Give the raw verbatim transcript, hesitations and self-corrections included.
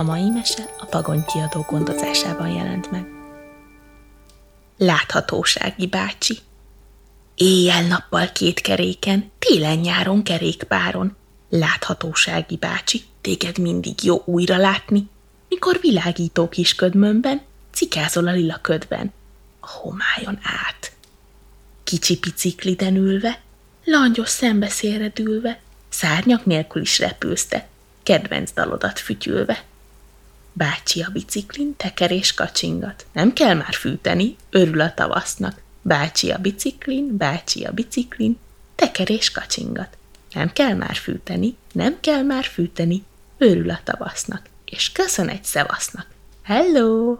A mai mese a Pagony Kiadó gondozásában jelent meg. Láthatósági bácsi. Éjjel-nappal két keréken, télen-nyáron kerékpáron. Láthatósági bácsi, téged mindig jó újra látni, mikor világító kis ködmömben cikázol a lila ködben, a homályon át. Kicsi bicikliden ülve, langyos szembeszélre dülve, szárnyak nélkül is repülsz te, kedvenc dalodat fütyülve. Bácsi a biciklin teker és kacsingat, nem kell már fűteni, örül a tavasznak. Bácsi a biciklin, bácsi a biciklin, teker és kacsingat. Nem kell már fűteni, nem kell már fűteni, örül a tavasznak, és köszön egy szevasznak. Hello!